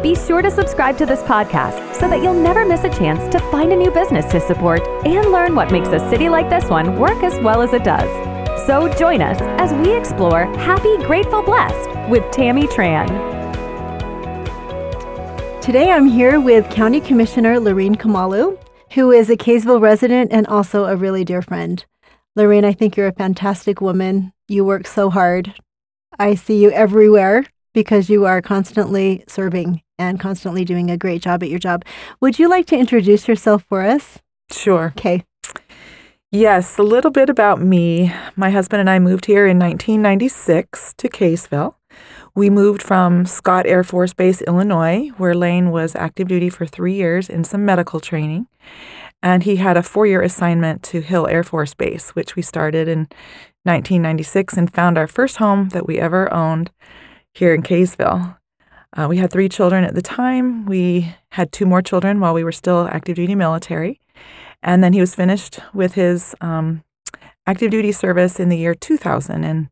be sure to subscribe to this podcast so that you'll never miss a chance to find a new business to support and learn what makes a city like this one work as well as it does. So join us as we explore Happy, Grateful, Blessed with Tammy Tran. Today I'm here with County Commissioner Lorene Kamalu, who is a Kaysville resident and also a really dear friend. Lorene, I think you're a fantastic woman. You work so hard. I see you everywhere because you are constantly serving and constantly doing a great job at your job. Would you like to introduce yourself for us? Sure. Okay. Yes, a little bit about me. My husband and I moved here in 1996 to Kaysville. We moved from Scott Air Force Base, Illinois, where Lane was active duty for 3 years in some medical training. And he had a 4-year assignment to Hill Air Force Base, which we started in 1996 and found our first home that we ever owned here in Kaysville. We had 3 children at the time. We had 2 more children while we were still active duty military. And then he was finished with his active duty service in the year 2000.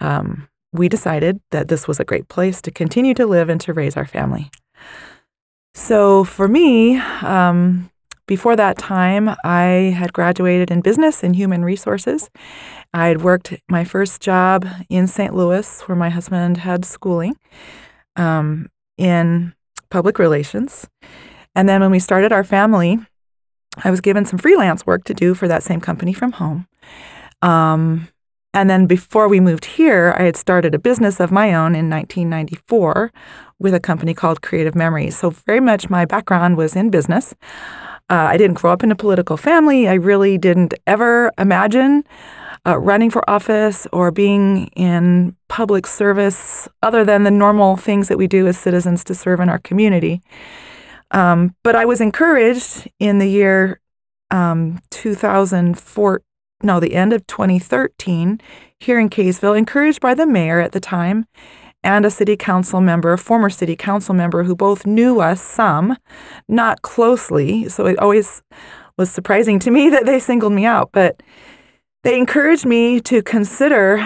And we decided that this was a great place to continue to live and to raise our family. So for me, before that time, I had graduated in business and human resources. I had worked my first job in St. Louis, where my husband had schooling, in public relations. And then when we started our family, I was given some freelance work to do for that same company from home. And then before we moved here, I had started a business of my own in 1994 with a company called Creative Memories. So very much my background was in business. I didn't grow up in a political family. I really didn't ever imagine running for office or being in public service other than the normal things that we do as citizens to serve in our community. But I was encouraged in the year the end of 2013 here in Kaysville, encouraged by the mayor at the time and a former city council member who both knew us some, not closely. So it always was surprising to me that they singled me out, but they encouraged me to consider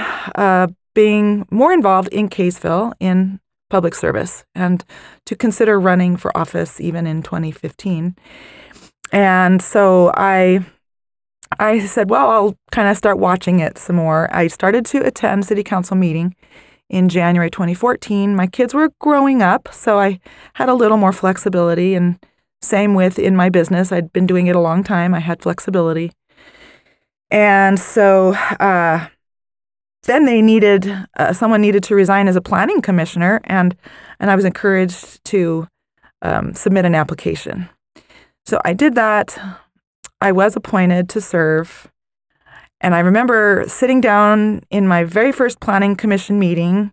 being more involved in Kaysville in public service and to consider running for office even in 2015. And so I said, well, I'll kind of start watching it some more. I started to attend city council meeting in January 2014. My kids were growing up, so I had a little more flexibility. And same with in my business. I'd been doing it a long time. I had flexibility. And so then they needed, someone needed to resign as a planning commissioner, and I was encouraged to submit an application. So I did that. I was appointed to serve, and I remember sitting down in my very first planning commission meeting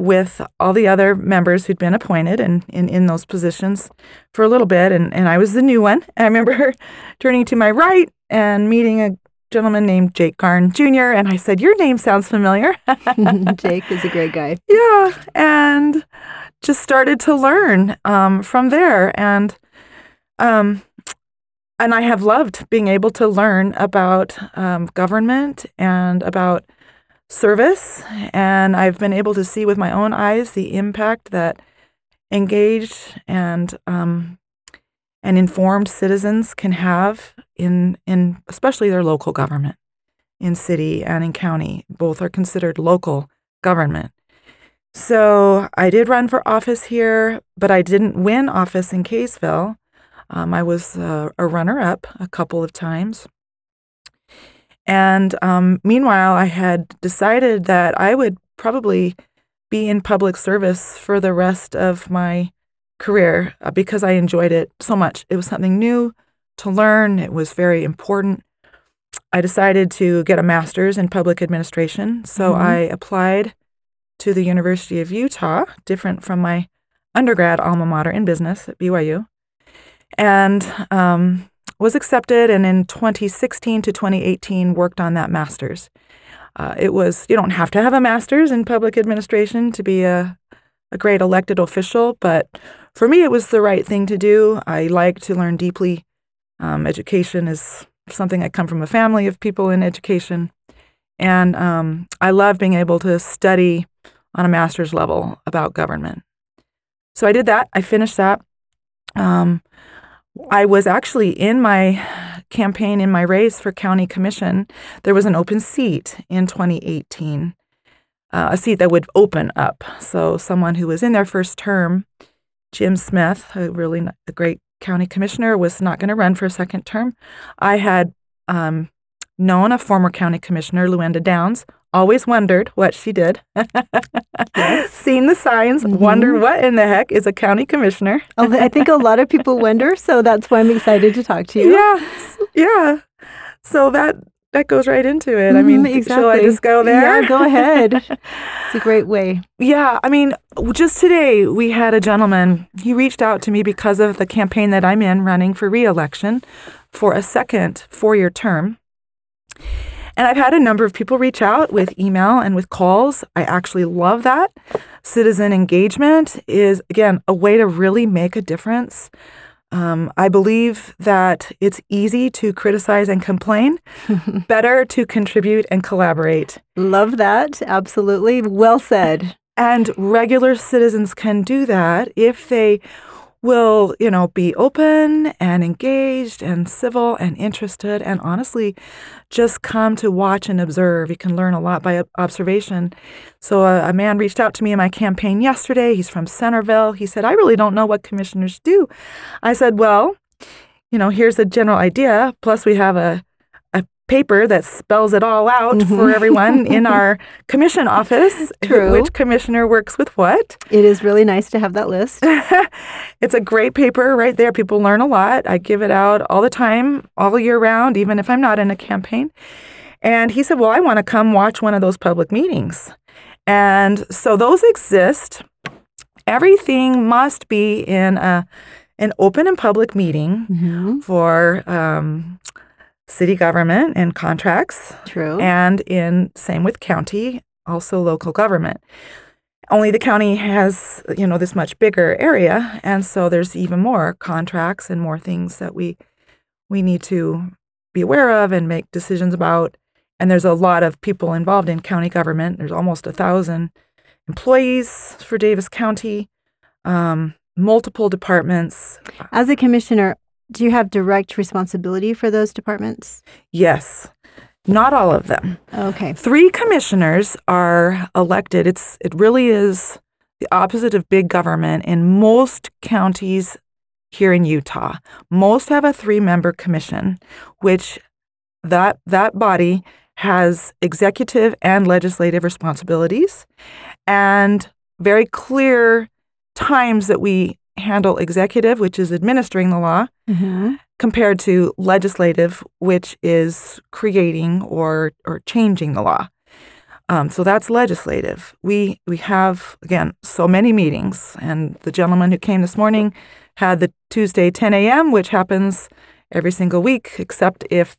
with all the other members who'd been appointed and in those positions for a little bit, and I was the new one. And I remember turning to my right and meeting a gentleman named Jake Garn, Jr., and I said, your name sounds familiar. Jake is a great guy. Yeah, and just started to learn from there, And I have loved being able to learn about government and about service. And I've been able to see with my own eyes the impact that engaged and informed citizens can have in especially their local government, in city and in county. Both are considered local government. So I did run for office here, but I didn't win office in Kaysville. I was a runner-up a couple of times. And meanwhile, I had decided that I would probably be in public service for the rest of my career because I enjoyed it so much. It was something new to learn. It was very important. I decided to get a master's in public administration. So I applied to the University of Utah, different from my undergrad alma mater in business at BYU. and was accepted, and in 2016 to 2018 worked on that master's. It was, you don't have to have a master's in public administration to be a great elected official, but for me it was the right thing to do. I like to learn deeply. Education is something, I come from a family of people in education, and I love being able to study on a master's level about government. So I did that. I finished that. I was actually in my campaign, in my race for county commission. There was an open seat in 2018, a seat that would open up. So someone who was in their first term, Jim Smith, a great county commissioner, was not going to run for a second term. I had known a former county commissioner, Luenda Downs, always wondered what she did, yes. Seen the signs, mm-hmm. Wondered what in the heck is a county commissioner. I think a lot of people wonder, so that's why I'm excited to talk to you. Yeah. So that goes right into it. I mean, exactly. Shall I just go there? Yeah, go ahead. It's a great way. Yeah, I mean, just today we had a gentleman, he reached out to me because of the campaign that I'm in, running for re-election for a second four-year term. And I've had a number of people reach out with email and with calls. I actually love that. Citizen engagement is, again, a way to really make a difference. I believe that it's easy to criticize and complain, better to contribute and collaborate. Love that. Absolutely. Well said. And regular citizens can do that if they will, be open and engaged and civil and interested, and honestly just come to watch and observe. You can learn a lot by observation. So a man reached out to me in my campaign yesterday. He's from Centerville. He said, I really don't know what commissioners do. I said, well, here's a general idea. Plus we have a paper that spells it all out mm-hmm. for everyone in our commission office, True. Which commissioner works with what. It is really nice to have that list. It's a great paper right there. People learn a lot. I give it out all the time, all year round, even if I'm not in a campaign. And he said, well, I want to come watch one of those public meetings. And so those exist. Everything must be in an open and public meeting mm-hmm. for city government and contracts. True. And same with county, also local government. Only the county has, this much bigger area. And so there's even more contracts and more things that we need to be aware of and make decisions about. And there's a lot of people involved in county government. There's almost 1,000 employees for Davis County, multiple departments. As a commissioner, do you have direct responsibility for those departments? Yes. Not all of them. Okay. 3 commissioners are elected. It really is the opposite of big government in most counties here in Utah. Most have a 3-member commission, which that body has executive and legislative responsibilities and very clear times that we handle executive, which is administering the law, mm-hmm. compared to legislative, which is creating or changing the law. So that's legislative. We have, again, so many meetings. And the gentleman who came this morning had the Tuesday 10 a.m., which happens every single week, except if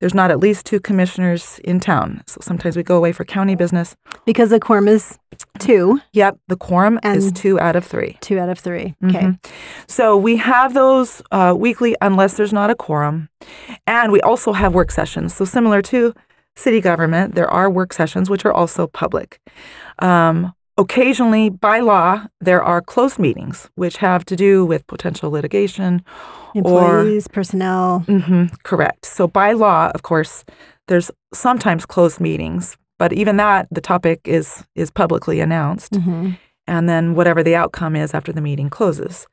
there's not at least 2 commissioners in town. So sometimes we go away for county business. Because the quorum is 2. Yep, the quorum is 2 out of 3. 2 out of 3, okay. Mm-hmm. So we have those weekly unless there's not a quorum. And we also have work sessions. So similar to city government, there are work sessions, which are also public. Occasionally, by law, there are closed meetings, which have to do with potential litigation, employees, personnel. Mm-hmm, correct. So by law, of course, there's sometimes closed meetings, but even that, the topic is publicly announced, mm-hmm. and then whatever the outcome is after the meeting closes.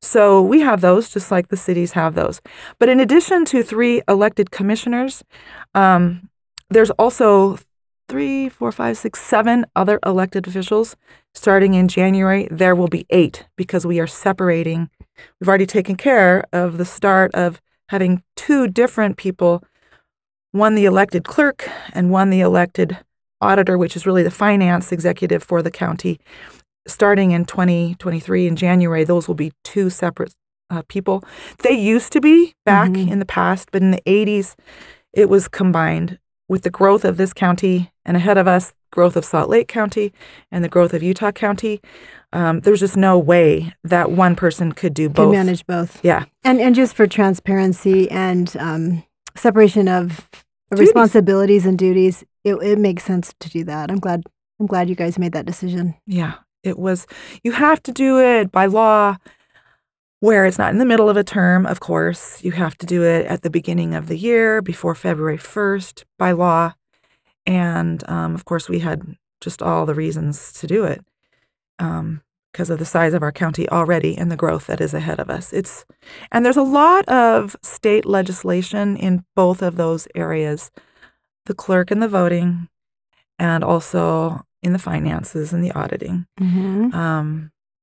So we have those, just like the cities have those. But in addition to 3 elected commissioners, there's also 3, 4, 5, 6, 7 other elected officials. Starting in January, there will be 8 because we are separating. We've already taken care of the start of having 2 different people, one the elected clerk and one the elected auditor, which is really the finance executive for the county. Starting in 2023 in January, those will be 2 separate people. They used to be back in the past, but in the 80s, it was combined with the growth of this county and ahead of us, growth of Salt Lake County and the growth of Utah County. There's just no way that one person could do both. Could manage both. Yeah. And just for transparency and separation of duties. Responsibilities and duties, it makes sense to do that. I'm glad you guys made that decision. Yeah. It was, you have to do it by law where it's not in the middle of a term, of course. You have to do it at the beginning of the year before February 1st by law. And, of course, we had just all the reasons to do it because of the size of our county already and the growth that is ahead of us. And there's a lot of state legislation in both of those areas, the clerk and the voting, and also in the finances and the auditing.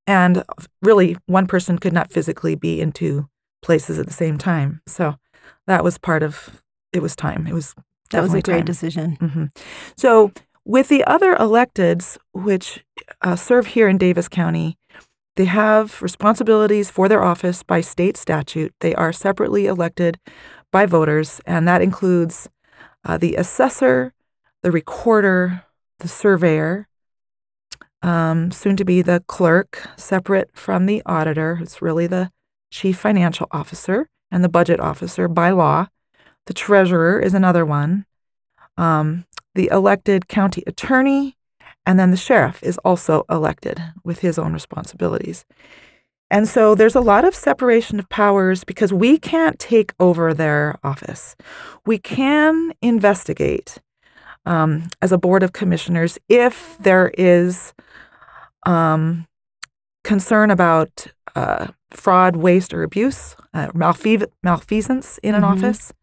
And really, one person could not physically be in two places at the same time. So that was part of, it was time. It was definitely time. That was a great decision. So with the other electeds, which serve here in Davis County, they have responsibilities for their office by state statute. They are separately elected by voters, and that includes the assessor, the recorder, the surveyor, soon to be the clerk, separate from the auditor, who's really the chief financial officer, and the budget officer by law. The treasurer is another one. The elected county attorney, and then the sheriff is also elected with his own responsibilities. And so there's a lot of separation of powers because we can't take over their office. We can investigate as a board of commissioners, if there is concern about fraud, waste, or abuse, malfeasance in an office,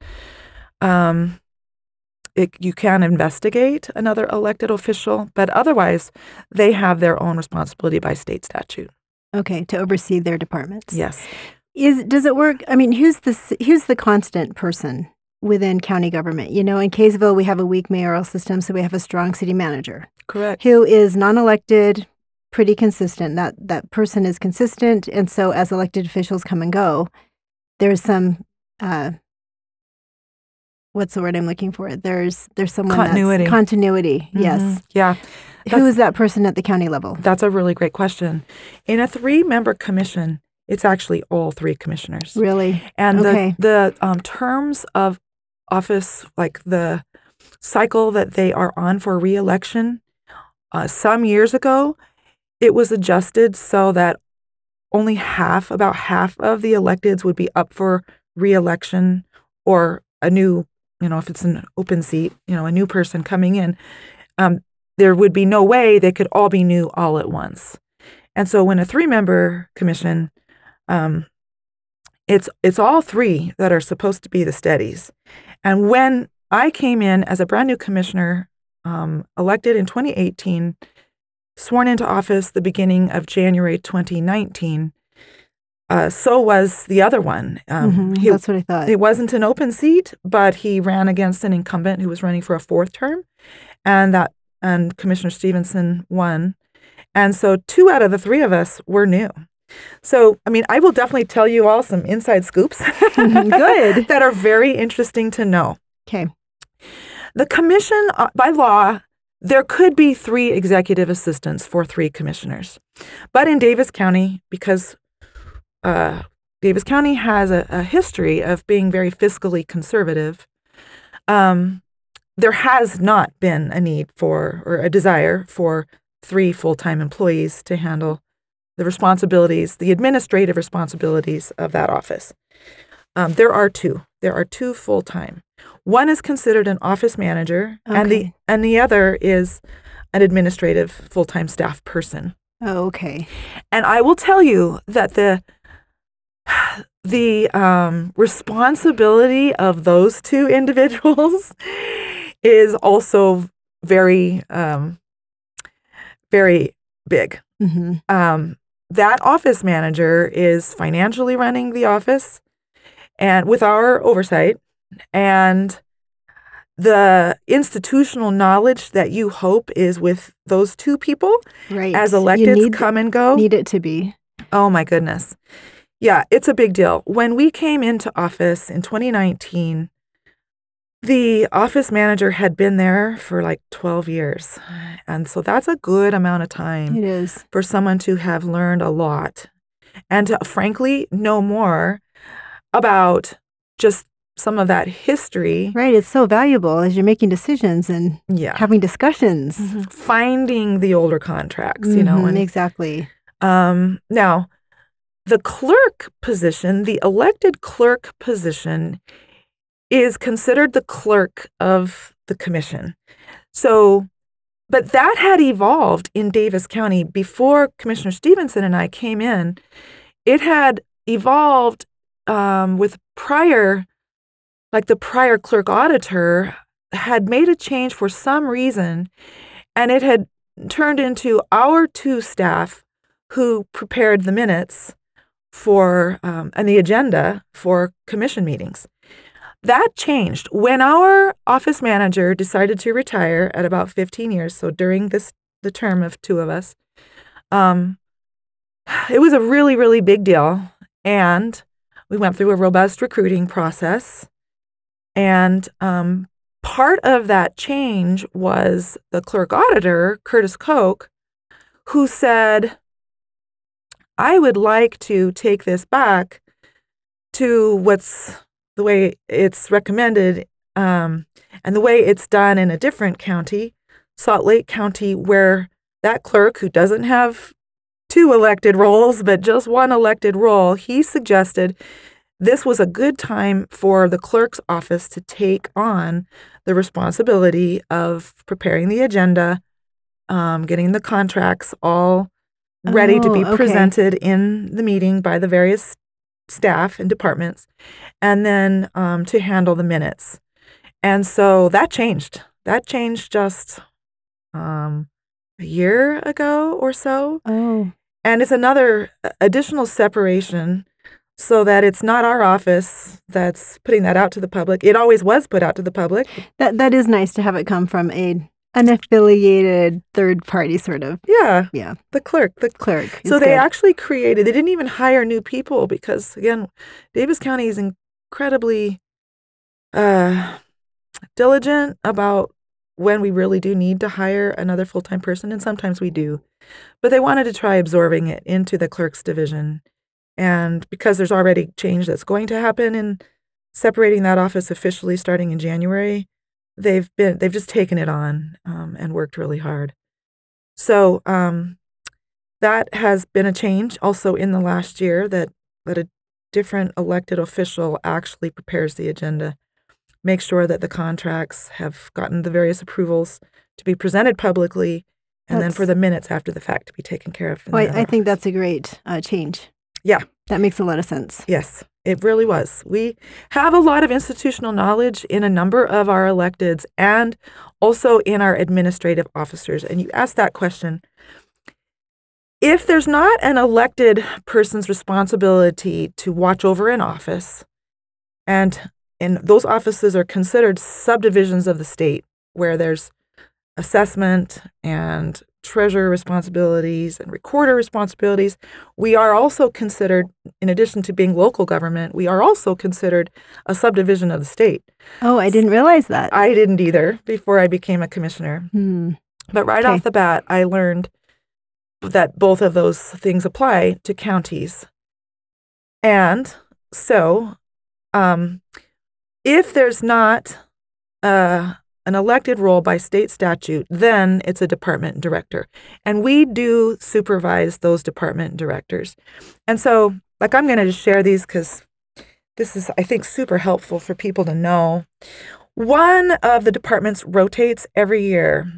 you can investigate another elected official, but otherwise they have their own responsibility by state statute. Okay, to oversee their departments. Yes. Does it work? I mean, who's the constant person within county government? You know, in Kaysville, we have a weak mayoral system, so we have a strong city manager. Correct. Who is non-elected, pretty consistent. That person is consistent, and so as elected officials come and go, there's some, what's the word I'm looking for? There's someone Continuity. Yes. Yeah. Who is that person at the county level? That's a really great question. In a three-member commission, it's actually all three commissioners. Really? And the terms of office, like the cycle that they are on for reelection, some years ago, it was adjusted so that only about half of the electeds would be up for reelection or a new, if it's an open seat, a new person coming in. There would be no way they could all be new all at once. And so when a three-member commission, it's all three that are supposed to be the steadies. And when I came in as a brand new commissioner, elected in 2018, sworn into office the beginning of January 2019, so was the other one. That's what I thought. It wasn't an open seat, but he ran against an incumbent who was running for a fourth term, and Commissioner Stevenson won. And so two out of the three of us were new. So, I mean, I will definitely tell you all some inside scoops Good. That are very interesting to know. Okay. The commission, by law, there could be three executive assistants for three commissioners. But in Davis County, because Davis County has a history of being very fiscally conservative, there has not been a need for or a desire for three full-time employees to handle the responsibilities, the administrative responsibilities of that office. There are two. There are two full-time. One is considered an office manager, and the other is an administrative full-time staff person. Oh, okay. And I will tell you that the responsibility of those two individuals is also very very big. That office manager is financially running the office and with our oversight, and the institutional knowledge that you hope is with those two people as electeds come and go. Need it to be. Oh, my goodness. Yeah, it's a big deal. When we came into office in 2019, the office manager had been there for like 12 years. And so that's a good amount of time. It is. For someone to have learned a lot and to, frankly, know more about just some of that history. Right. It's so valuable as you're making decisions and having discussions. Mm-hmm. Finding the older contracts, you know. And, exactly. Now, the clerk position, the elected clerk position, is considered the clerk of the commission. So, but that had evolved in Davis County before Commissioner Stevenson and I came in. It had evolved with prior, like the prior clerk auditor had made a change for some reason, and it had turned into our two staff who prepared the minutes for and the agenda for commission meetings. That changed when our office manager decided to retire at about 15 years. So during the term of two of us, it was a really, really big deal. And we went through a robust recruiting process. And part of that change was the clerk auditor, Curtis Koch, who said, I would like to take this back to what's the way it's recommended, and the way it's done in a different county, Salt Lake County, where that clerk, who doesn't have two elected roles, but just one elected role, he suggested this was a good time for the clerk's office to take on the responsibility of preparing the agenda, getting the contracts all ready to be presented in the meeting by the various staff and departments, and then to handle the minutes. And so that changed. That changed just a year ago or so. Oh. And it's another additional separation so that it's not our office that's putting that out to the public. It always was put out to the public. That is nice to have it come from an affiliated third party sort of. Yeah. Yeah. The clerk. So they actually created, they didn't even hire new people because, again, Davis County is incredibly diligent about when we really do need to hire another full-time person. And sometimes we do, but they wanted to try absorbing it into the clerk's division. And because there's already change that's going to happen in separating that office officially starting in January, they've just taken it on and worked really hard. So that has been a change also in the last year that a different elected official actually prepares the agenda, makes sure that the contracts have gotten the various approvals to be presented publicly, and then for the minutes after the fact to be taken care of. Well, I think that's a great change. Yeah. That makes a lot of sense. Yes, it really was. We have a lot of institutional knowledge in a number of our electeds and also in our administrative officers. And you asked that question. If there's not an elected person's responsibility to watch over an office, and those offices are considered subdivisions of the state where there's assessment and treasurer responsibilities and recorder responsibilities. We are also considered, in addition to being local government, we are also considered a subdivision of the state. Oh, I didn't realize that. I didn't either before I became a commissioner. But off the bat, I learned that both of those things apply to counties. And so if there's not an elected role by state statute, then it's a department director. And we do supervise those department directors. And so, like, I'm going to just share these because this is, I think, super helpful for people to know. One of the departments rotates every year,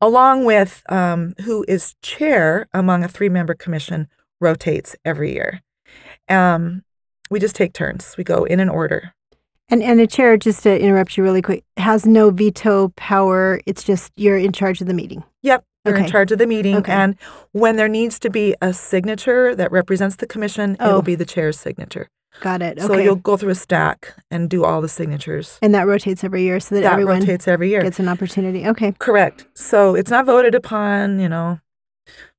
along with who is chair among a three-member commission rotates every year. We just take turns. We go in an order. And the chair, just to interrupt you really quick, has no veto power. It's just you're in charge of the meeting. Yep, you're in charge of the meeting. Okay. And when there needs to be a signature that represents the commission, it will be the chair's signature. Got it. Okay. So you'll go through a stack and do all the signatures. And that rotates every year so that everyone rotates every year. Gets an opportunity. Okay. Correct. So it's not voted upon.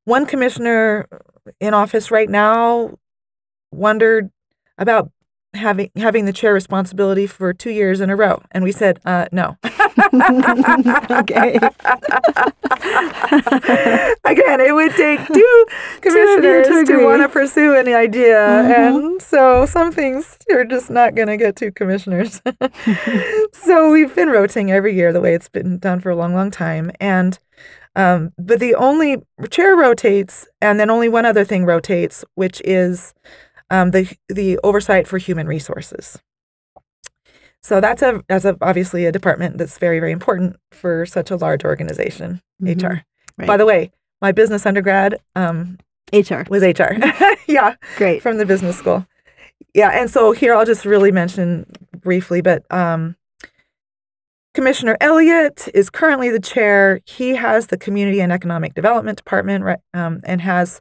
One commissioner in office right now wondered about having the chair responsibility for 2 years in a row, and we said, no. Okay. Again, it would take two commissioners to want to pursue an idea, and so some things you're just not going to get two commissioners. So we've been rotating every year the way it's been done for a long, long time, and but the only chair rotates, and then only one other thing rotates, which is the oversight for human resources. So that's obviously a department that's very, very important for such a large organization, HR. Right. By the way, my business undergrad was HR. Yeah. Great. From the business school. Yeah. And so here I'll just really mention briefly, but Commissioner Elliott is currently the chair. He has the Community and Economic Development Department, right, and has...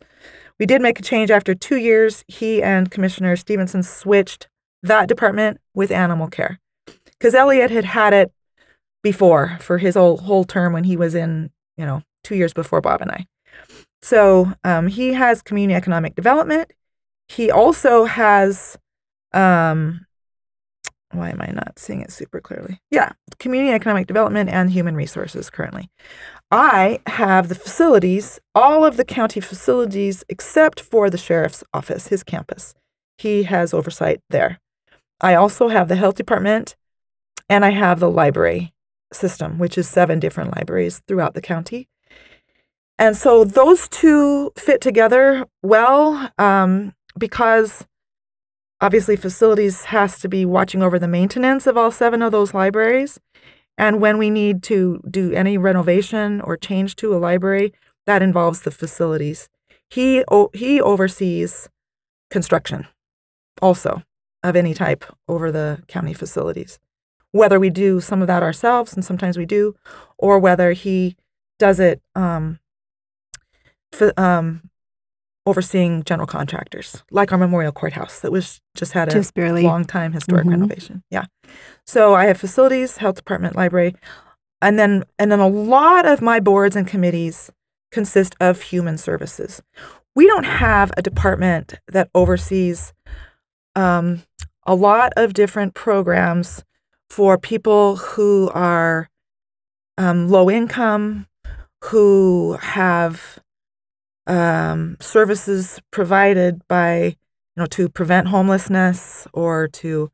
We did make a change after 2 years. He and Commissioner Stevenson switched that department with animal care because Elliott had it before for his whole term when he was in, 2 years before Bob and I. So he has community economic development. He also has, why am I not seeing it super clearly? Yeah, community economic development and human resources currently. I have the facilities, all of the county facilities, except for the sheriff's office, his campus. He has oversight there. I also have the health department, and I have the library system, which is 7 different libraries throughout the county. And so those two fit together well, because obviously facilities has to be watching over the maintenance of all 7 of those libraries. And when we need to do any renovation or change to a library, that involves the facilities. He oversees construction also of any type over the county facilities, whether we do some of that ourselves, and sometimes we do, or whether he does it overseeing general contractors, like our Memorial Courthouse that was just had barely long time historic renovation. Yeah. So I have facilities, health department, library, and then a lot of my boards and committees consist of human services. We don't have a department that oversees a lot of different programs for people who are low income, who have services provided by, to prevent homelessness or to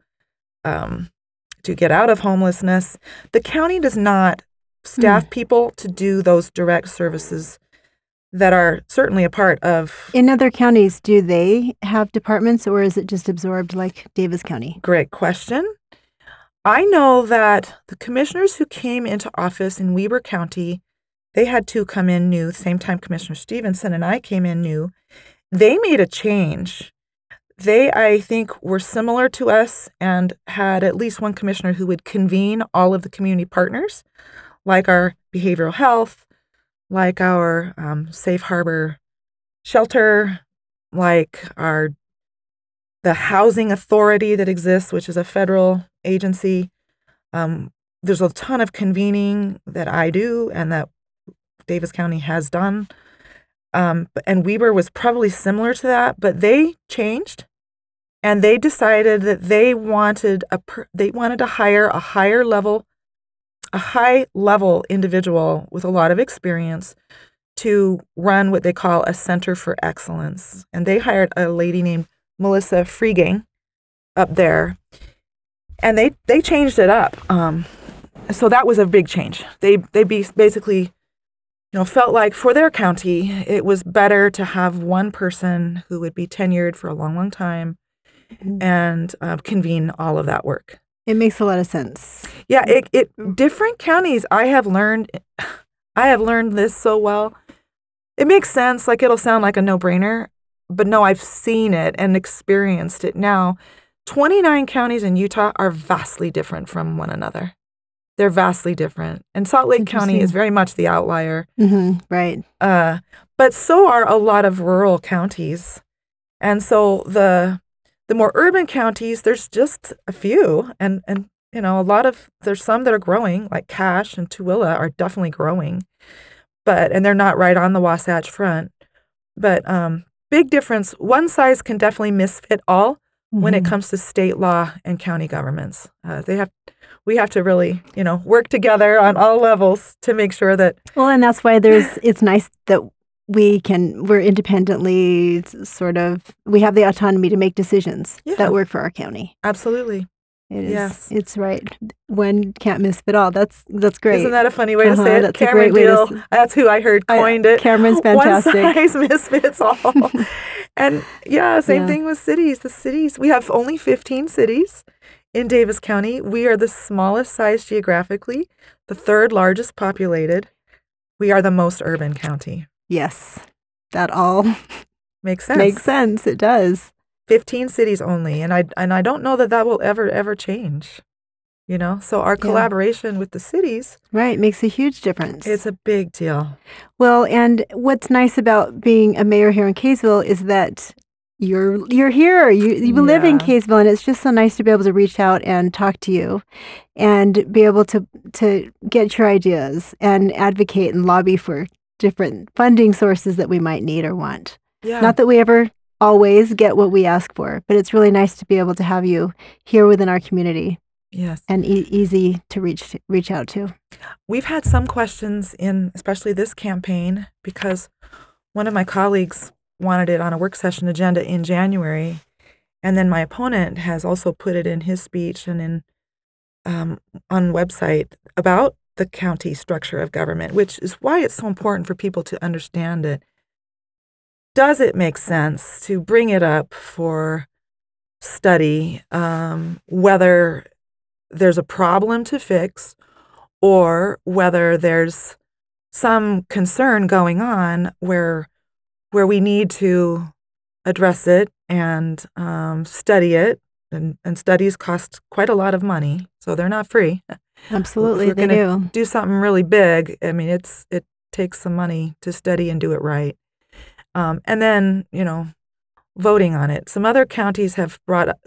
get out of homelessness. The county does not staff people to do those direct services that are certainly a part of. In other counties, do they have departments, or is it just absorbed like Davis County? Great question. I know that the commissioners who came into office in Weber County, they had 2 come in new, same time Commissioner Stevenson and I came in new. They made a change. They, I think, were similar to us and had at least one commissioner who would convene all of the community partners, like our behavioral health, like our safe harbor shelter, like the housing authority that exists, which is a federal agency. There's a ton of convening that I do and that Davis County has done. And Weber was probably similar to that, but they changed and they decided that they wanted to hire a high level individual with a lot of experience to run what they call a center for excellence. And they hired a lady named Melissa Freegang up there, and they changed it up. So that was a big change. They basically felt like for their county, it was better to have one person who would be tenured for a long, long time and convene all of that work. It makes a lot of sense. Yeah, it different counties. I have learned this so well. It makes sense. Like it'll sound like a no-brainer, but no, I've seen it and experienced it now. 29 counties in Utah are vastly different from one another. They're vastly different. And Salt Lake County is very much the outlier. Mm-hmm, right. But so are a lot of rural counties. And so the more urban counties, there's just a few. And a lot of, there's some that are growing, like Cache and Tooele are definitely growing. But, and they're not right on the Wasatch Front. But big difference. One size can definitely misfit all when it comes to state law and county governments. We have to really, work together on all levels to make sure that. Well, and that's why it's nice that we're independently we have the autonomy to make decisions that work for our county. Absolutely. It is. Yes. It's right. One can't misfit all. That's great. Isn't that a funny way to say it? That's Cameron Deal. That's who I heard coined it. Cameron's fantastic. One size misfits all. And same thing with cities. The cities, we have only 15 cities in Davis County. We are the smallest size geographically, the third largest populated. We are the most urban county. Yes. That all makes sense. Makes sense. It does. 15 cities only, and I don't know that will ever change, So our collaboration with the cities makes a huge difference. It's a big deal. Well, and what's nice about being a mayor here in Kaysville is that you're here. You live in Kaysville, and it's just so nice to be able to reach out and talk to you, and be able to get your ideas and advocate and lobby for different funding sources that we might need or want. Yeah. Not that we always get what we ask for, but it's really nice to be able to have you here within our community. Yes, and easy to reach out to. We've had some questions in, especially this campaign, because one of my colleagues wanted it on a work session agenda in January, and then my opponent has also put it in his speech and in on website about the county structure of government, which is why it's so important for people to understand it. Does it make sense to bring it up for study, whether there's a problem to fix or whether there's some concern going on where we need to address it and study it? And studies cost quite a lot of money, so they're not free. Absolutely, they do. If we're going to do something really big, I mean, it takes some money to study and do it right. And then, voting on it. Some other counties who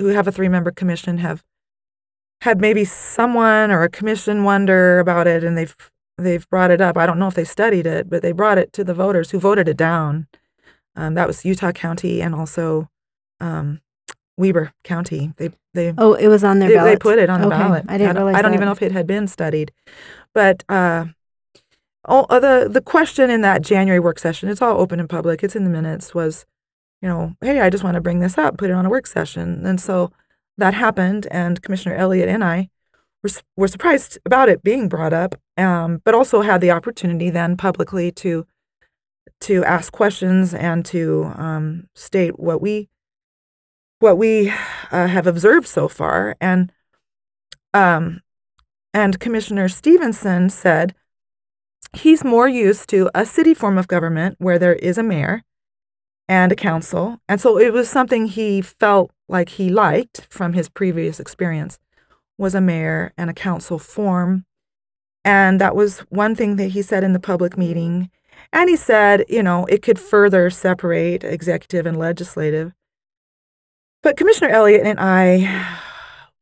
have a 3-member commission have had maybe someone or a commission wonder about it, and they've brought it up. I don't know if they studied it, but they brought it to the voters who voted it down. That was Utah County and also Weber County. It was on their ballot. They put it on the ballot. I didn't realize. I don't even know if it had been studied, but. The question in that January work session, it's all open and public, it's in the minutes, was, hey, I just want to bring this up, put it on a work session. And so that happened, and Commissioner Elliott and I were surprised about it being brought up, but also had the opportunity then publicly to ask questions and to state what we have observed so far. And Commissioner Stevenson said, he's more used to a city form of government where there is a mayor and a council. And so it was something he felt like he liked from his previous experience, was a mayor and a council form. And that was one thing that he said in the public meeting. And he said, it could further separate executive and legislative. But Commissioner Elliott and I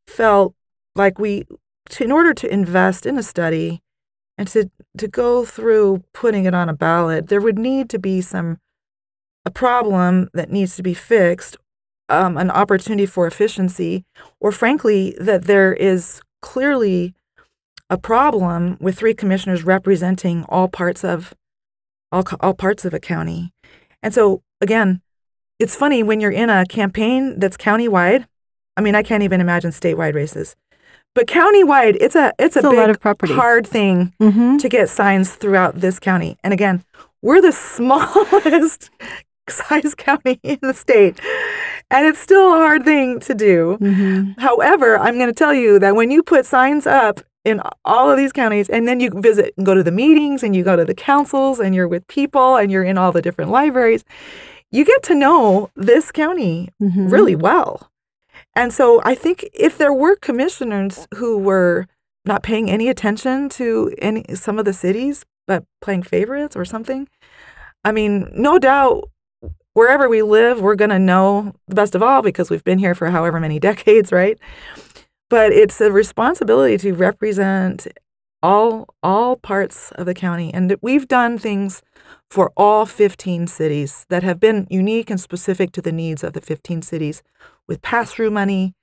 felt like in order to invest in a study, and to go through putting it on a ballot, there would need to be a problem that needs to be fixed, an opportunity for efficiency, or frankly, that there is clearly a problem with 3 commissioners representing all parts of a county. And so, again, it's funny when you're in a campaign that's countywide. I mean, I can't even imagine statewide races. But countywide, it's a big, lot of property. Hard thing to get signs throughout this county. And again, we're the smallest size county in the state, and it's still a hard thing to do. Mm-hmm. However, I'm going to tell you that when you put signs up in all of these counties, and then you visit and go to the meetings, and you go to the councils, and you're with people, and you're in all the different libraries, you get to know this county really well. And so I think if there were commissioners who were not paying any attention to some of the cities, but playing favorites or something, I mean, no doubt wherever we live, we're going to know the best of all because we've been here for however many decades, right? But it's a responsibility to represent all parts of the county. And we've done things for all 15 cities that have been unique and specific to the needs of the 15 cities with pass-through money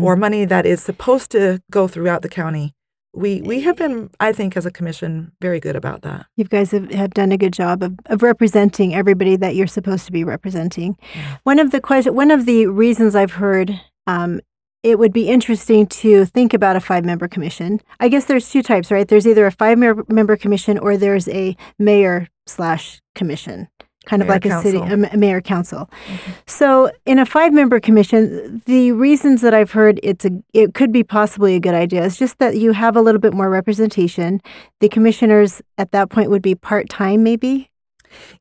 or money that is supposed to go throughout the county. We have been, I think, as a commission, very good about that. You guys have done a good job of representing everybody that you're supposed to be representing. One of the reasons I've heard it would be interesting to think about a five-member commission. I guess there's two types, right? There's either a five-member commission or there's a mayor/commission, kind of like council. A mayor council. Mm-hmm. So in a five-member commission, the reasons that I've heard it could be possibly a good idea is just that you have a little bit more representation. The commissioners at that point would be part-time maybe.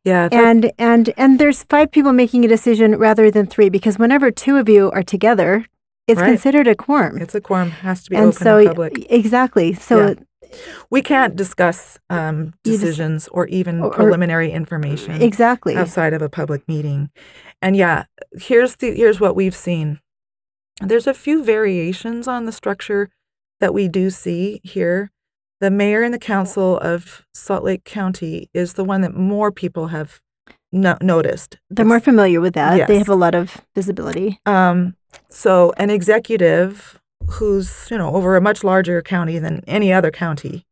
Yeah. And there's five people making a decision rather than three, because whenever two of you are together, it's considered a quorum. It's a quorum. It has to be open and public. Exactly. So we can't discuss decisions or even preliminary information outside of a public meeting. And here's what we've seen. There's a few variations on the structure that we do see here. The mayor and the council of Salt Lake County is the one that more people have noticed. They're more familiar with that. Yes. They have a lot of visibility. So an executive who's, over a much larger county than any other county,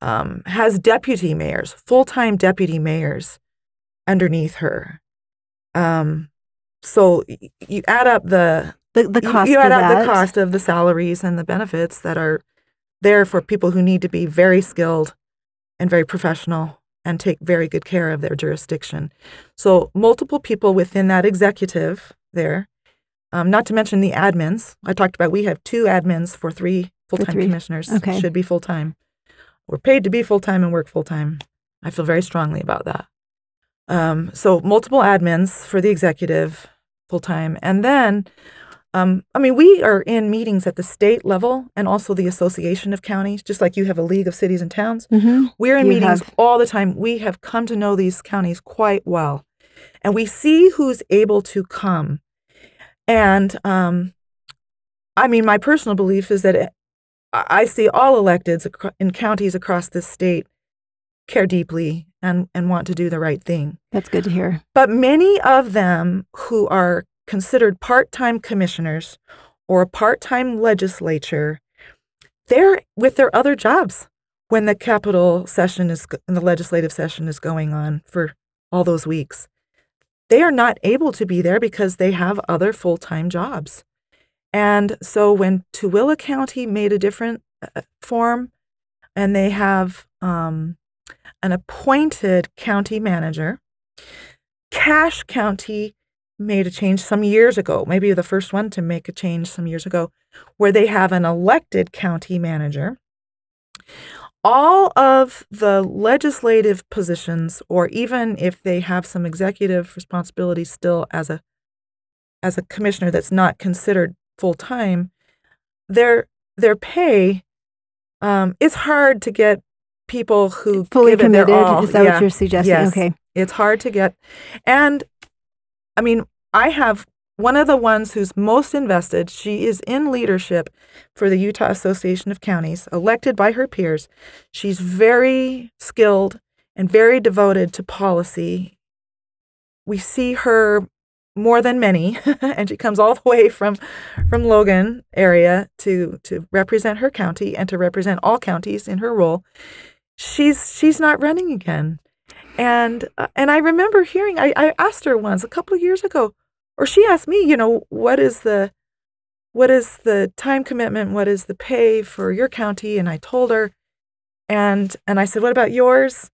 has deputy mayors, full-time deputy mayors underneath her. So you add up the cost. You add up the cost of the salaries and the benefits that are there for people who need to be very skilled and very professional and take very good care of their jurisdiction. So multiple people within that executive there. Not to mention the admins. I talked about we have two admins for three full-time commissioners. Okay. Should be full-time. We're paid to be full-time and work full-time. I feel very strongly about that. So multiple admins for the executive full-time. And then, we are in meetings at the state level and also the Association of Counties, just like you have a League of Cities and Towns. Mm-hmm. We're in meetings all the time. We have come to know these counties quite well. And we see who's able to come. And, my personal belief is that I see all electeds in counties across this state care deeply and want to do the right thing. That's good to hear. But many of them who are considered part-time commissioners or a part-time legislature, they're with their other jobs when the Capitol session and the legislative session is going on for all those weeks. They are not able to be there because they have other full-time jobs. And so when Tooele County made a different form, and they have an appointed county manager, Cache County made a change some years ago, maybe the first one to make a change some years ago, where they have an elected county manager. All of the legislative positions, or even if they have some executive responsibility still as a commissioner that's not considered full-time, their pay, it's hard to get people who fully committed. Is that what you're suggesting? Yes. Okay. It's hard to get. And, I have one of the ones who's most invested. She is in leadership for the Utah Association of Counties, elected by her peers. She's very skilled and very devoted to policy. We see her more than many, and she comes all the way from Logan area to represent her county and to represent all counties in her role. She's not running again. And I remember hearing, I asked her once a couple of years ago, or she asked me, what is the time commitment? What is the pay for your county? And I told her, and I said, what about yours?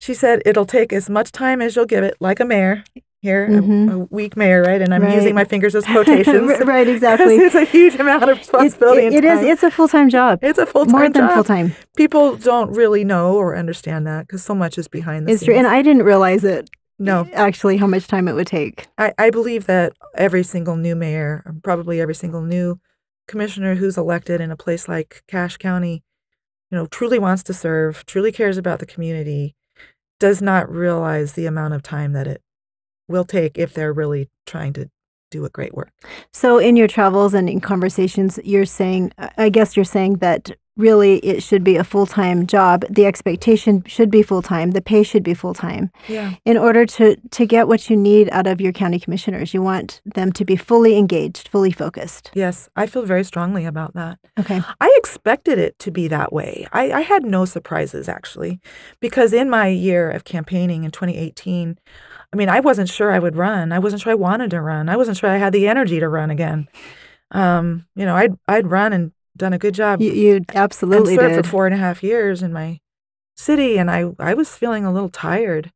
She said, it'll take as much time as you'll give it, like a mayor here, a weak mayor, right? And I'm using my fingers as quotations. Right, exactly. It's a huge amount of responsibility. It is. It's a full-time job. It's a full-time job. More than full-time. People don't really know or understand that because so much is behind the scenes. It's true, and I didn't realize it. No. Actually, how much time it would take. I believe that every single new mayor, or probably every single new commissioner who's elected in a place like Cache County, truly wants to serve, truly cares about the community, does not realize the amount of time that it will take if they're really trying to do a great work. So in your travels and in conversations, you're saying that really it should be a full-time job. The expectation should be full-time. The pay should be full-time. Yeah. In order to get what you need out of your county commissioners, you want them to be fully engaged, fully focused. Yes, I feel very strongly about that. Okay. I expected it to be that way. I had no surprises, actually, because in my year of campaigning in 2018, I mean, I wasn't sure I would run. I wasn't sure I wanted to run. I wasn't sure I had the energy to run again. You know, I'd run and done a good job. You absolutely did. I served for 4.5 years in my city, and I was feeling a little tired.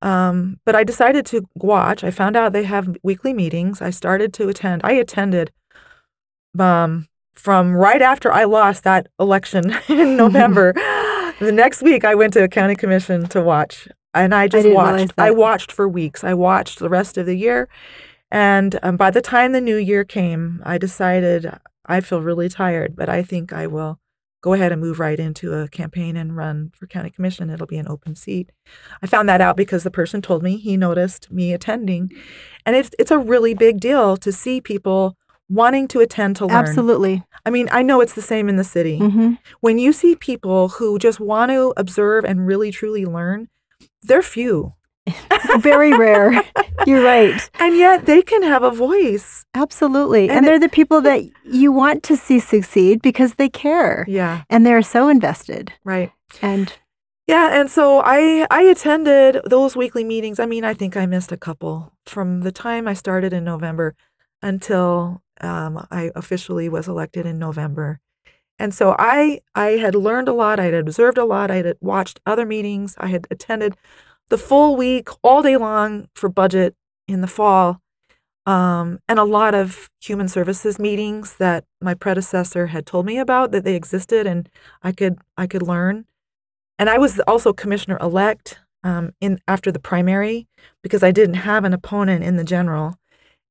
But I decided to watch. I found out they have weekly meetings. I started to attend. I attended from right after I lost that election in November. The next week, I went to a county commission to watch, and I just watched. I watched for weeks. I watched the rest of the year, and by the time the new year came, I decided I feel really tired, but I think I will go ahead and move right into a campaign and run for county commission. It'll be an open seat. I found that out because the person told me. He noticed me attending. And it's a really big deal to see people wanting to attend to learn. Absolutely. I mean, I know it's the same in the city. Mm-hmm. When you see people who just want to observe and really, truly learn, they're few. Very rare. You're right. And yet they can have a voice. Absolutely. And they're the people that you want to see succeed because they care. Yeah. And they're so invested. Right. And yeah. And so I attended those weekly meetings. I mean, I think I missed a couple from the time I started in November until I officially was elected in November. And so I had learned a lot. I had observed a lot. I had watched other meetings. I had attended the full week, all day long for budget in the fall, and a lot of human services meetings that my predecessor had told me about, that they existed and I could learn. And I was also commissioner-elect in after the primary because I didn't have an opponent in the general.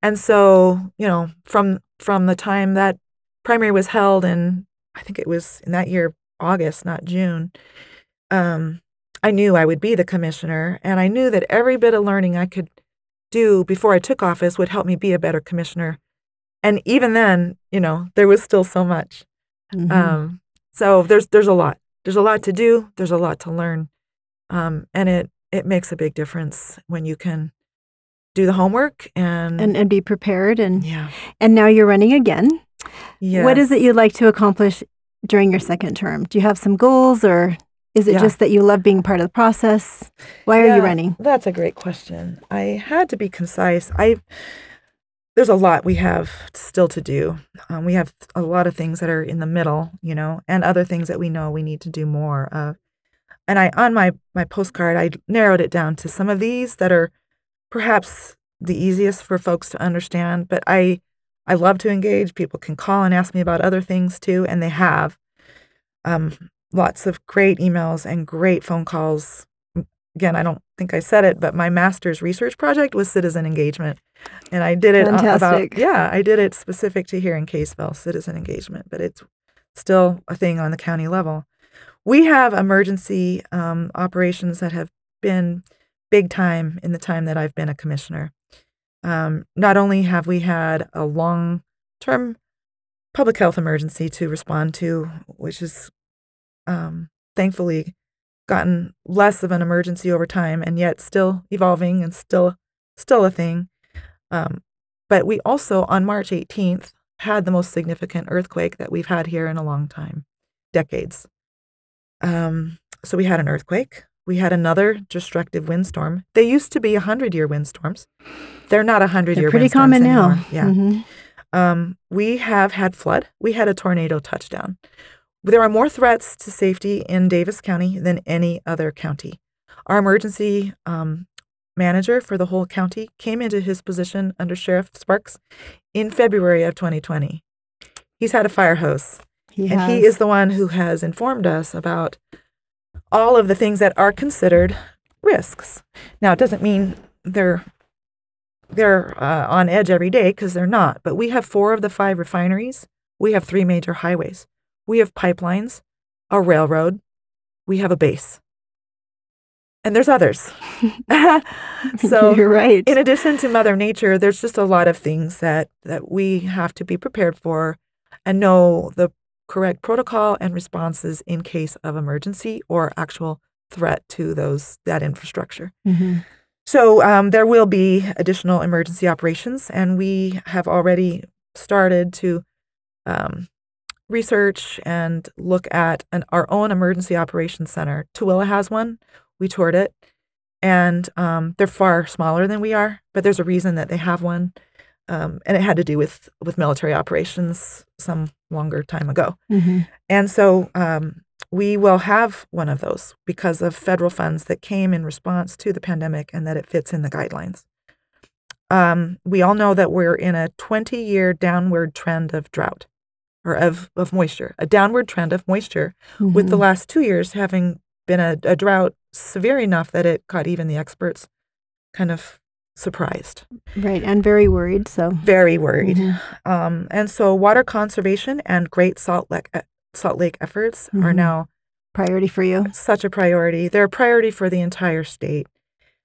And so, you know, from the time that primary was held, and I think it was in that year, August, not June, I knew I would be the commissioner, and I knew that every bit of learning I could do before I took office would help me be a better commissioner. And even then, you know, there was still so much. Mm-hmm. So there's a lot. There's a lot to do. There's a lot to learn. And it makes a big difference when you can do the homework and be prepared. And yeah. And now you're running again. Yes. What is it you'd like to accomplish during your second term? Do you have some goals, or is it just that you love being part of the process? Why are you running? That's a great question. I had to be concise. There's a lot we have still to do. We have a lot of things that are in the middle, you know, and other things that we know we need to do more of. And on my postcard, I narrowed it down to some of these that are perhaps the easiest for folks to understand. But I love to engage. People can call and ask me about other things too, and they have. Lots of great emails and great phone calls. Again, I don't think I said it, but my master's research project was citizen engagement. And I did it I did it specific to here in Kaysville, citizen engagement, but it's still a thing on the county level. We have emergency operations that have been big time in the time that I've been a commissioner. Not only have we had a long-term public health emergency to respond to, which is thankfully gotten less of an emergency over time, and yet still evolving and still a thing. But we also, on March 18th, had the most significant earthquake that we've had here in a long time, decades. So we had an earthquake. We had another destructive windstorm. They used to be 100-year windstorms. They're not 100-year windstorms. They're pretty common anymore. Now. Yeah. Mm-hmm. We have had flood. We had a tornado touchdown. There are more threats to safety in Davis County than any other county. Our emergency manager for the whole county came into his position under Sheriff Sparks in February of 2020. He's had a fire hose. And he is the one who has informed us about all of the things that are considered risks. Now, it doesn't mean they're on edge every day, because they're not. But we have 4 of the 5 refineries. We have 3 major highways. We have pipelines, a railroad, we have a base. And there's others. So you're right. In addition to Mother Nature, there's just a lot of things that we have to be prepared for and know the correct protocol and responses in case of emergency or actual threat to that infrastructure. Mm-hmm. So there will be additional emergency operations, and we have already started to research and look at our own emergency operations center. Tooele has one. We toured it, and they're far smaller than we are, but there's a reason that they have one. And it had to do with military operations some longer time ago. Mm-hmm. And so we will have one of those because of federal funds that came in response to the pandemic and that it fits in the guidelines. We all know that we're in a 20-year downward trend of drought or of moisture, a downward trend of moisture, mm-hmm. with the last 2 years having been a drought severe enough that it caught even the experts kind of surprised. Right, and very worried. Very worried. Mm-hmm. And so water conservation and Great Salt Lake efforts mm-hmm. are now priority for you. Such a priority. They're a priority for the entire state.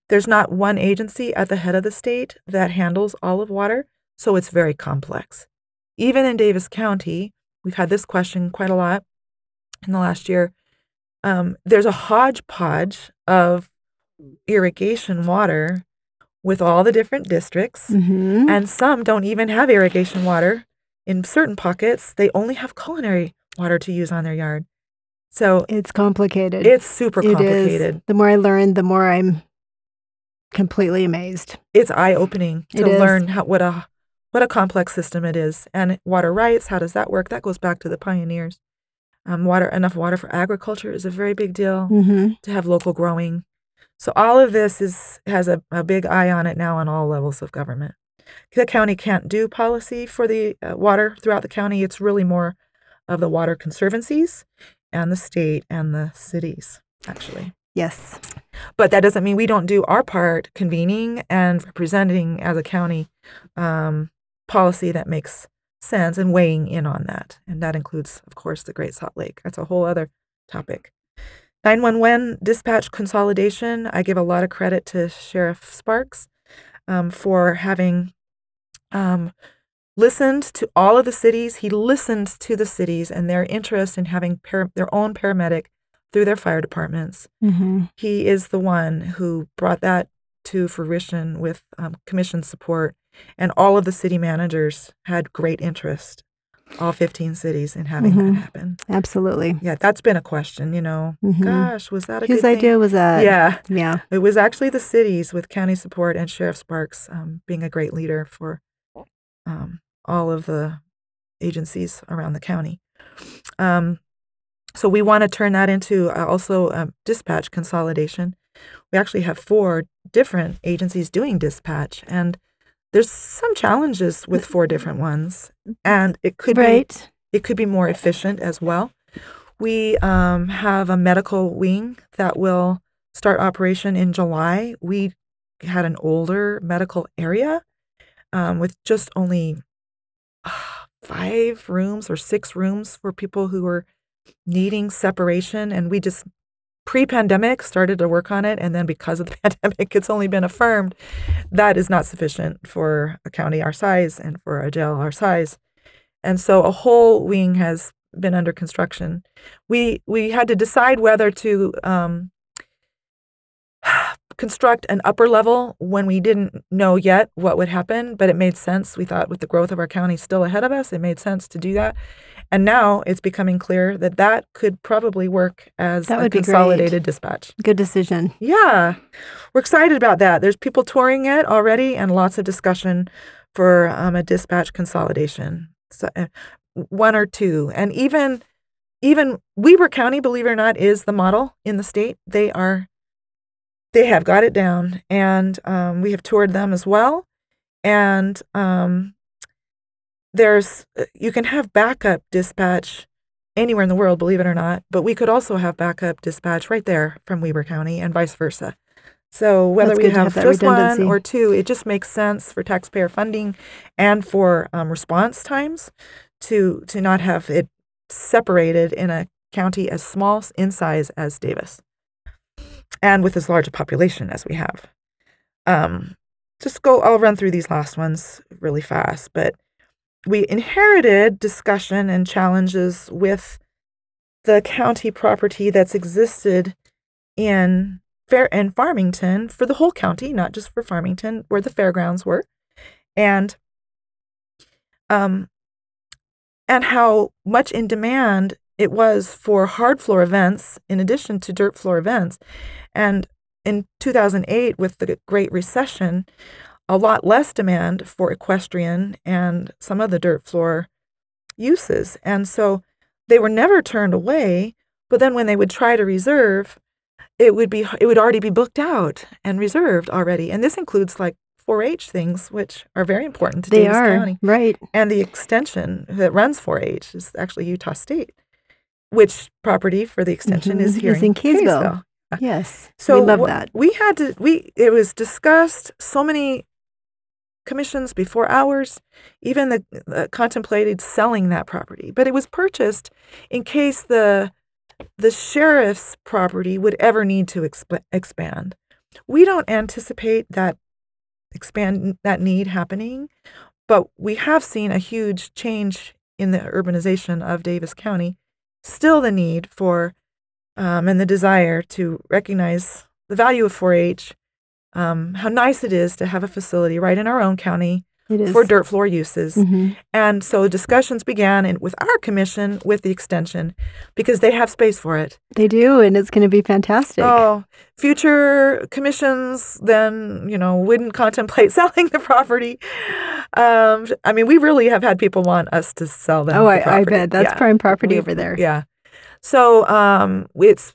There's not one agency at the head of the state that handles all of water, so it's very complex. Even in Davis County, we've had this question quite a lot in the last year. There's a hodgepodge of irrigation water with all the different districts, mm-hmm. and some don't even have irrigation water. In certain pockets, they only have culinary water to use on their yard. So it's complicated. It's super complicated. It is. The more I learn, the more I'm completely amazed. It's eye-opening to learn what a complex system it is. And water rights, how does that work? That goes back to the pioneers. Enough water for agriculture is a very big deal, mm-hmm. to have local growing. So all of this has a big eye on it now on all levels of government. The county can't do policy for the water throughout the county. It's really more of the water conservancies and the state and the cities, actually. Yes. But that doesn't mean we don't do our part convening and representing as a county policy that makes sense and weighing in on that. And that includes, of course, the Great Salt Lake. That's a whole other topic. 911 dispatch consolidation. I give a lot of credit to Sheriff Sparks for having listened to all of the cities. He listened to the cities and their interest in having their own paramedic through their fire departments. Mm-hmm. He is the one who brought that to fruition with commission support, and all of the city managers had great interest. All 15 cities and having mm-hmm. that happen. Absolutely. Yeah, that's been a question, mm-hmm. Gosh, was that a good thing? Whose idea was that? Yeah. It was actually the cities with county support and Sheriff Sparks being a great leader for all of the agencies around the county. So we want to turn that into also dispatch consolidation. We actually have 4 different agencies doing dispatch, and there's some challenges with 4 different ones, and it could be more efficient as well. We have a medical wing that will start operation in July. We had an older medical area with just only 5 rooms or 6 rooms for people who were needing separation, and we just pre-pandemic started to work on it, and then because of the pandemic, it's only been affirmed that is not sufficient for a county our size and for a jail our size. And so a whole wing has been under construction. We had to decide whether to construct an upper level when we didn't know yet what would happen, but it made sense. We thought with the growth of our county still ahead of us, it made sense to do that. And now it's becoming clear that could probably work as a consolidated dispatch. Good decision. Yeah. We're excited about that. There's people touring it already and lots of discussion for a dispatch consolidation. So, 1 or 2. And even Weber County, believe it or not, is the model in the state. They have got it down, and we have toured them as well. And you can have backup dispatch anywhere in the world, believe it or not, but we could also have backup dispatch right there from Weber County and vice versa. So whether we have just 1 or 2, it just makes sense for taxpayer funding and for response times to not have it separated in a county as small in size as Davis and with as large a population as we have. I'll run through these last ones really fast, but we inherited discussion and challenges with the county property that's existed in Farmington for the whole county, not just for Farmington, where the fairgrounds were, and how much in demand it was for hard floor events in addition to dirt floor events. And in 2008, with the Great Recession, a lot less demand for equestrian and some of the dirt floor uses. And so they were never turned away, but then when they would try to reserve, it would already be booked out and reserved already. And this includes like 4-H things, which are very important to Davis County. Right. And the extension that runs 4-H is actually Utah State, which property for the extension is here in Kaysville. Yes. So we love that. It was discussed so many commissions before ours, even the contemplated selling that property. But it was purchased in case the sheriff's property would ever need to expand. We don't anticipate that need happening, but we have seen a huge change in the urbanization of Davis County. Still the need for and the desire to recognize the value of 4-H, how nice it is to have a facility right in our own county for dirt floor uses. Mm-hmm. And so discussions began with our commission, with the extension, because they have space for it. They do, and it's going to be fantastic. Oh, future commissions then, wouldn't contemplate selling the property. We really have had people want us to sell them. Oh, I bet. That's prime property over there. Yeah. So it's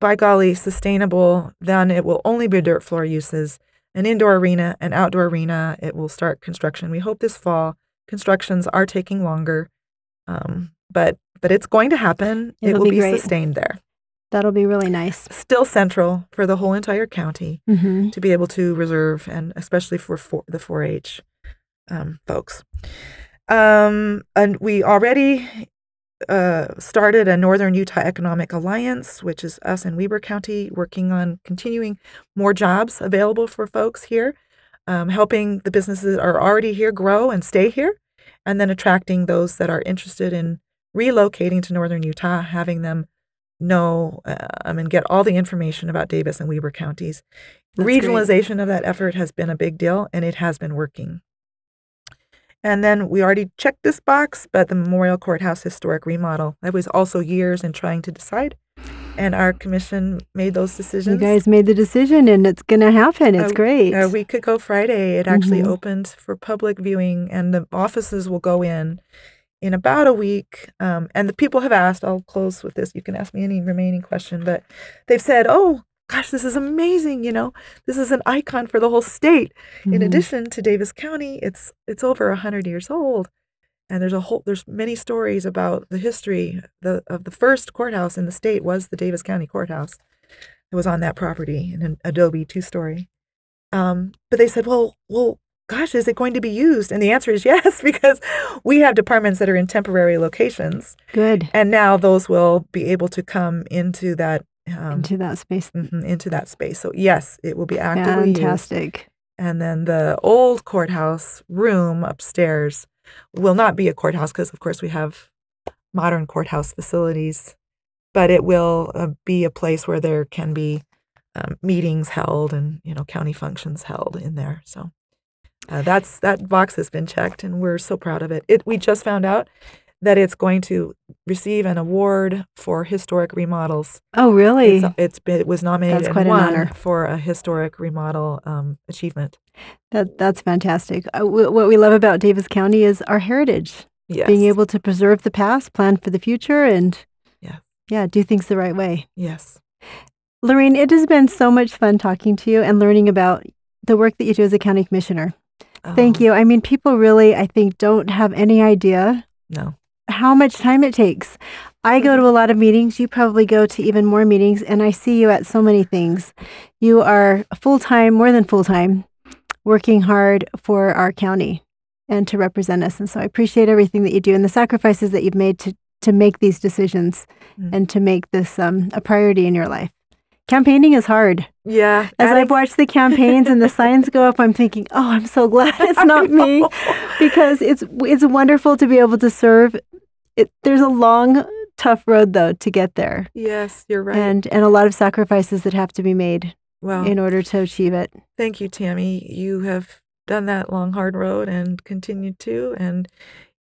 by golly sustainable. Then it will only be dirt floor uses, an indoor arena, an outdoor arena. It will start construction. We hope this fall. Constructions are taking longer, but it's going to happen. It will be sustained there. That'll be really nice. Still central for the whole entire county to be able to reserve, and especially for the 4-H folks. And we already started a Northern Utah Economic Alliance, which is us in Weber County, working on continuing more jobs available for folks here, helping the businesses that are already here grow and stay here, and then attracting those that are interested in relocating to Northern Utah, having them know and get all the information about Davis and Weber counties. That's regionalization great. Of that effort has been a big deal, and it has been working. And then we already checked this box, but the Memorial Courthouse historic remodel. That was also years in trying to decide, and our commission made those decisions. You guys made the decision, and it's going to happen. It's great. A week ago Friday, it actually opened for public viewing, and the offices will go in about a week. And the people have asked, I'll close with this. You can ask me any remaining question, but they've said, oh, gosh, this is amazing, This is an icon for the whole state. Mm-hmm. In addition to Davis County, it's over 100 years old. And there's many stories about the history of the first courthouse in the state was the Davis County Courthouse. It was on that property in an adobe 2-story. But they said, well, gosh, is it going to be used? And the answer is yes, because we have departments that are in temporary locations. Good. And now those will be able to come into that space. Into that space. So yes, it will be actively fantastic. Used. And then the old courthouse room upstairs will not be a courthouse because, of course, we have modern courthouse facilities, but it will be a place where there can be meetings held and county functions held in there. So that box has been checked, and we're so proud of it. We just found out that it's going to receive an award for historic remodels. Oh, really? It was nominated. That's quite an honor. For a historic remodel achievement. That's fantastic. What we love about Davis County is our heritage. Yes. Being able to preserve the past, plan for the future, and do things the right way. Yes. Lorene, it has been so much fun talking to you and learning about the work that you do as a county commissioner. Thank you. People really, I think, don't have any idea. No. How much time it takes. I go to a lot of meetings. You probably go to even more meetings, and I see you at so many things. You are full-time, more than full-time, working hard for our county and to represent us. And so I appreciate everything that you do and the sacrifices that you've made to make these decisions and to make this a priority in your life. Campaigning is hard. Yeah. As I've watched the campaigns and the signs go up, I'm thinking, oh, I'm so glad it's not me, because it's wonderful to be able to serve. There's a long, tough road, though, to get there. Yes, you're right. And a lot of sacrifices that have to be made in order to achieve it. Thank you, Tammy. You have done that long, hard road and continue to. And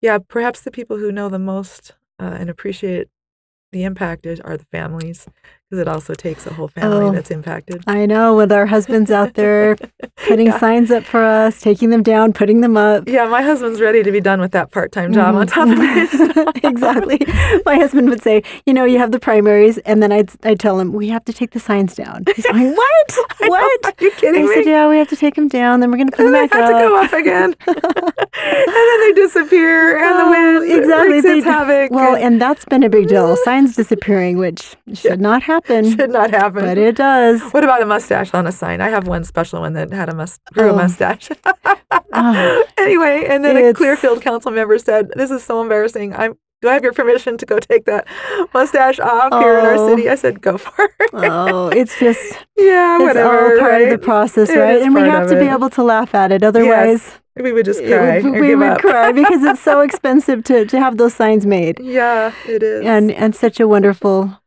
yeah, perhaps the people who know the most and appreciate the impacted are the families, because it also takes a whole family that's impacted. I know, with our husbands out there putting signs up for us, taking them down, putting them up. Yeah, my husband's ready to be done with that part-time job on top of it. Exactly. My husband would say, you have the primaries, and then I'd tell him, we have to take the signs down. He's going, what? What? Are you kidding me? I said, yeah, we have to take them down, then we're going to put them back up. And they have to go up again. And then they disappear, and the wind wreaks its havoc. Well, and that's been a big deal. Signs disappearing, which should not happen. Should not happen. But it does. What about a mustache on a sign? I have one special one that had grew a mustache. Anyway, and then a Clearfield council member said, this is so embarrassing. Do I have your permission to go take that mustache off here in our city? I said, go for it. Oh, it's just, whatever. It's all part of the process, right? And we have to be able to laugh at it. Otherwise, we would just cry. We would cry because it's so expensive to have those signs made. Yeah, it is. And such a wonderful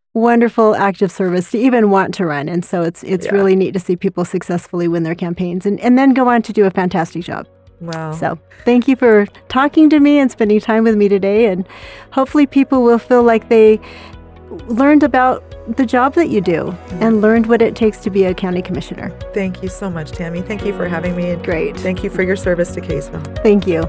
act of service to even want to run. And so it's really neat to see people successfully win their campaigns and then go on to do a fantastic job. Wow. So thank you for talking to me and spending time with me today. And hopefully people will feel like they learned about the job that you do and learned what it takes to be a county commissioner. Thank you so much, Tammy. Thank you for having me. Great. Thank you for your service to Kaysville. Thank you.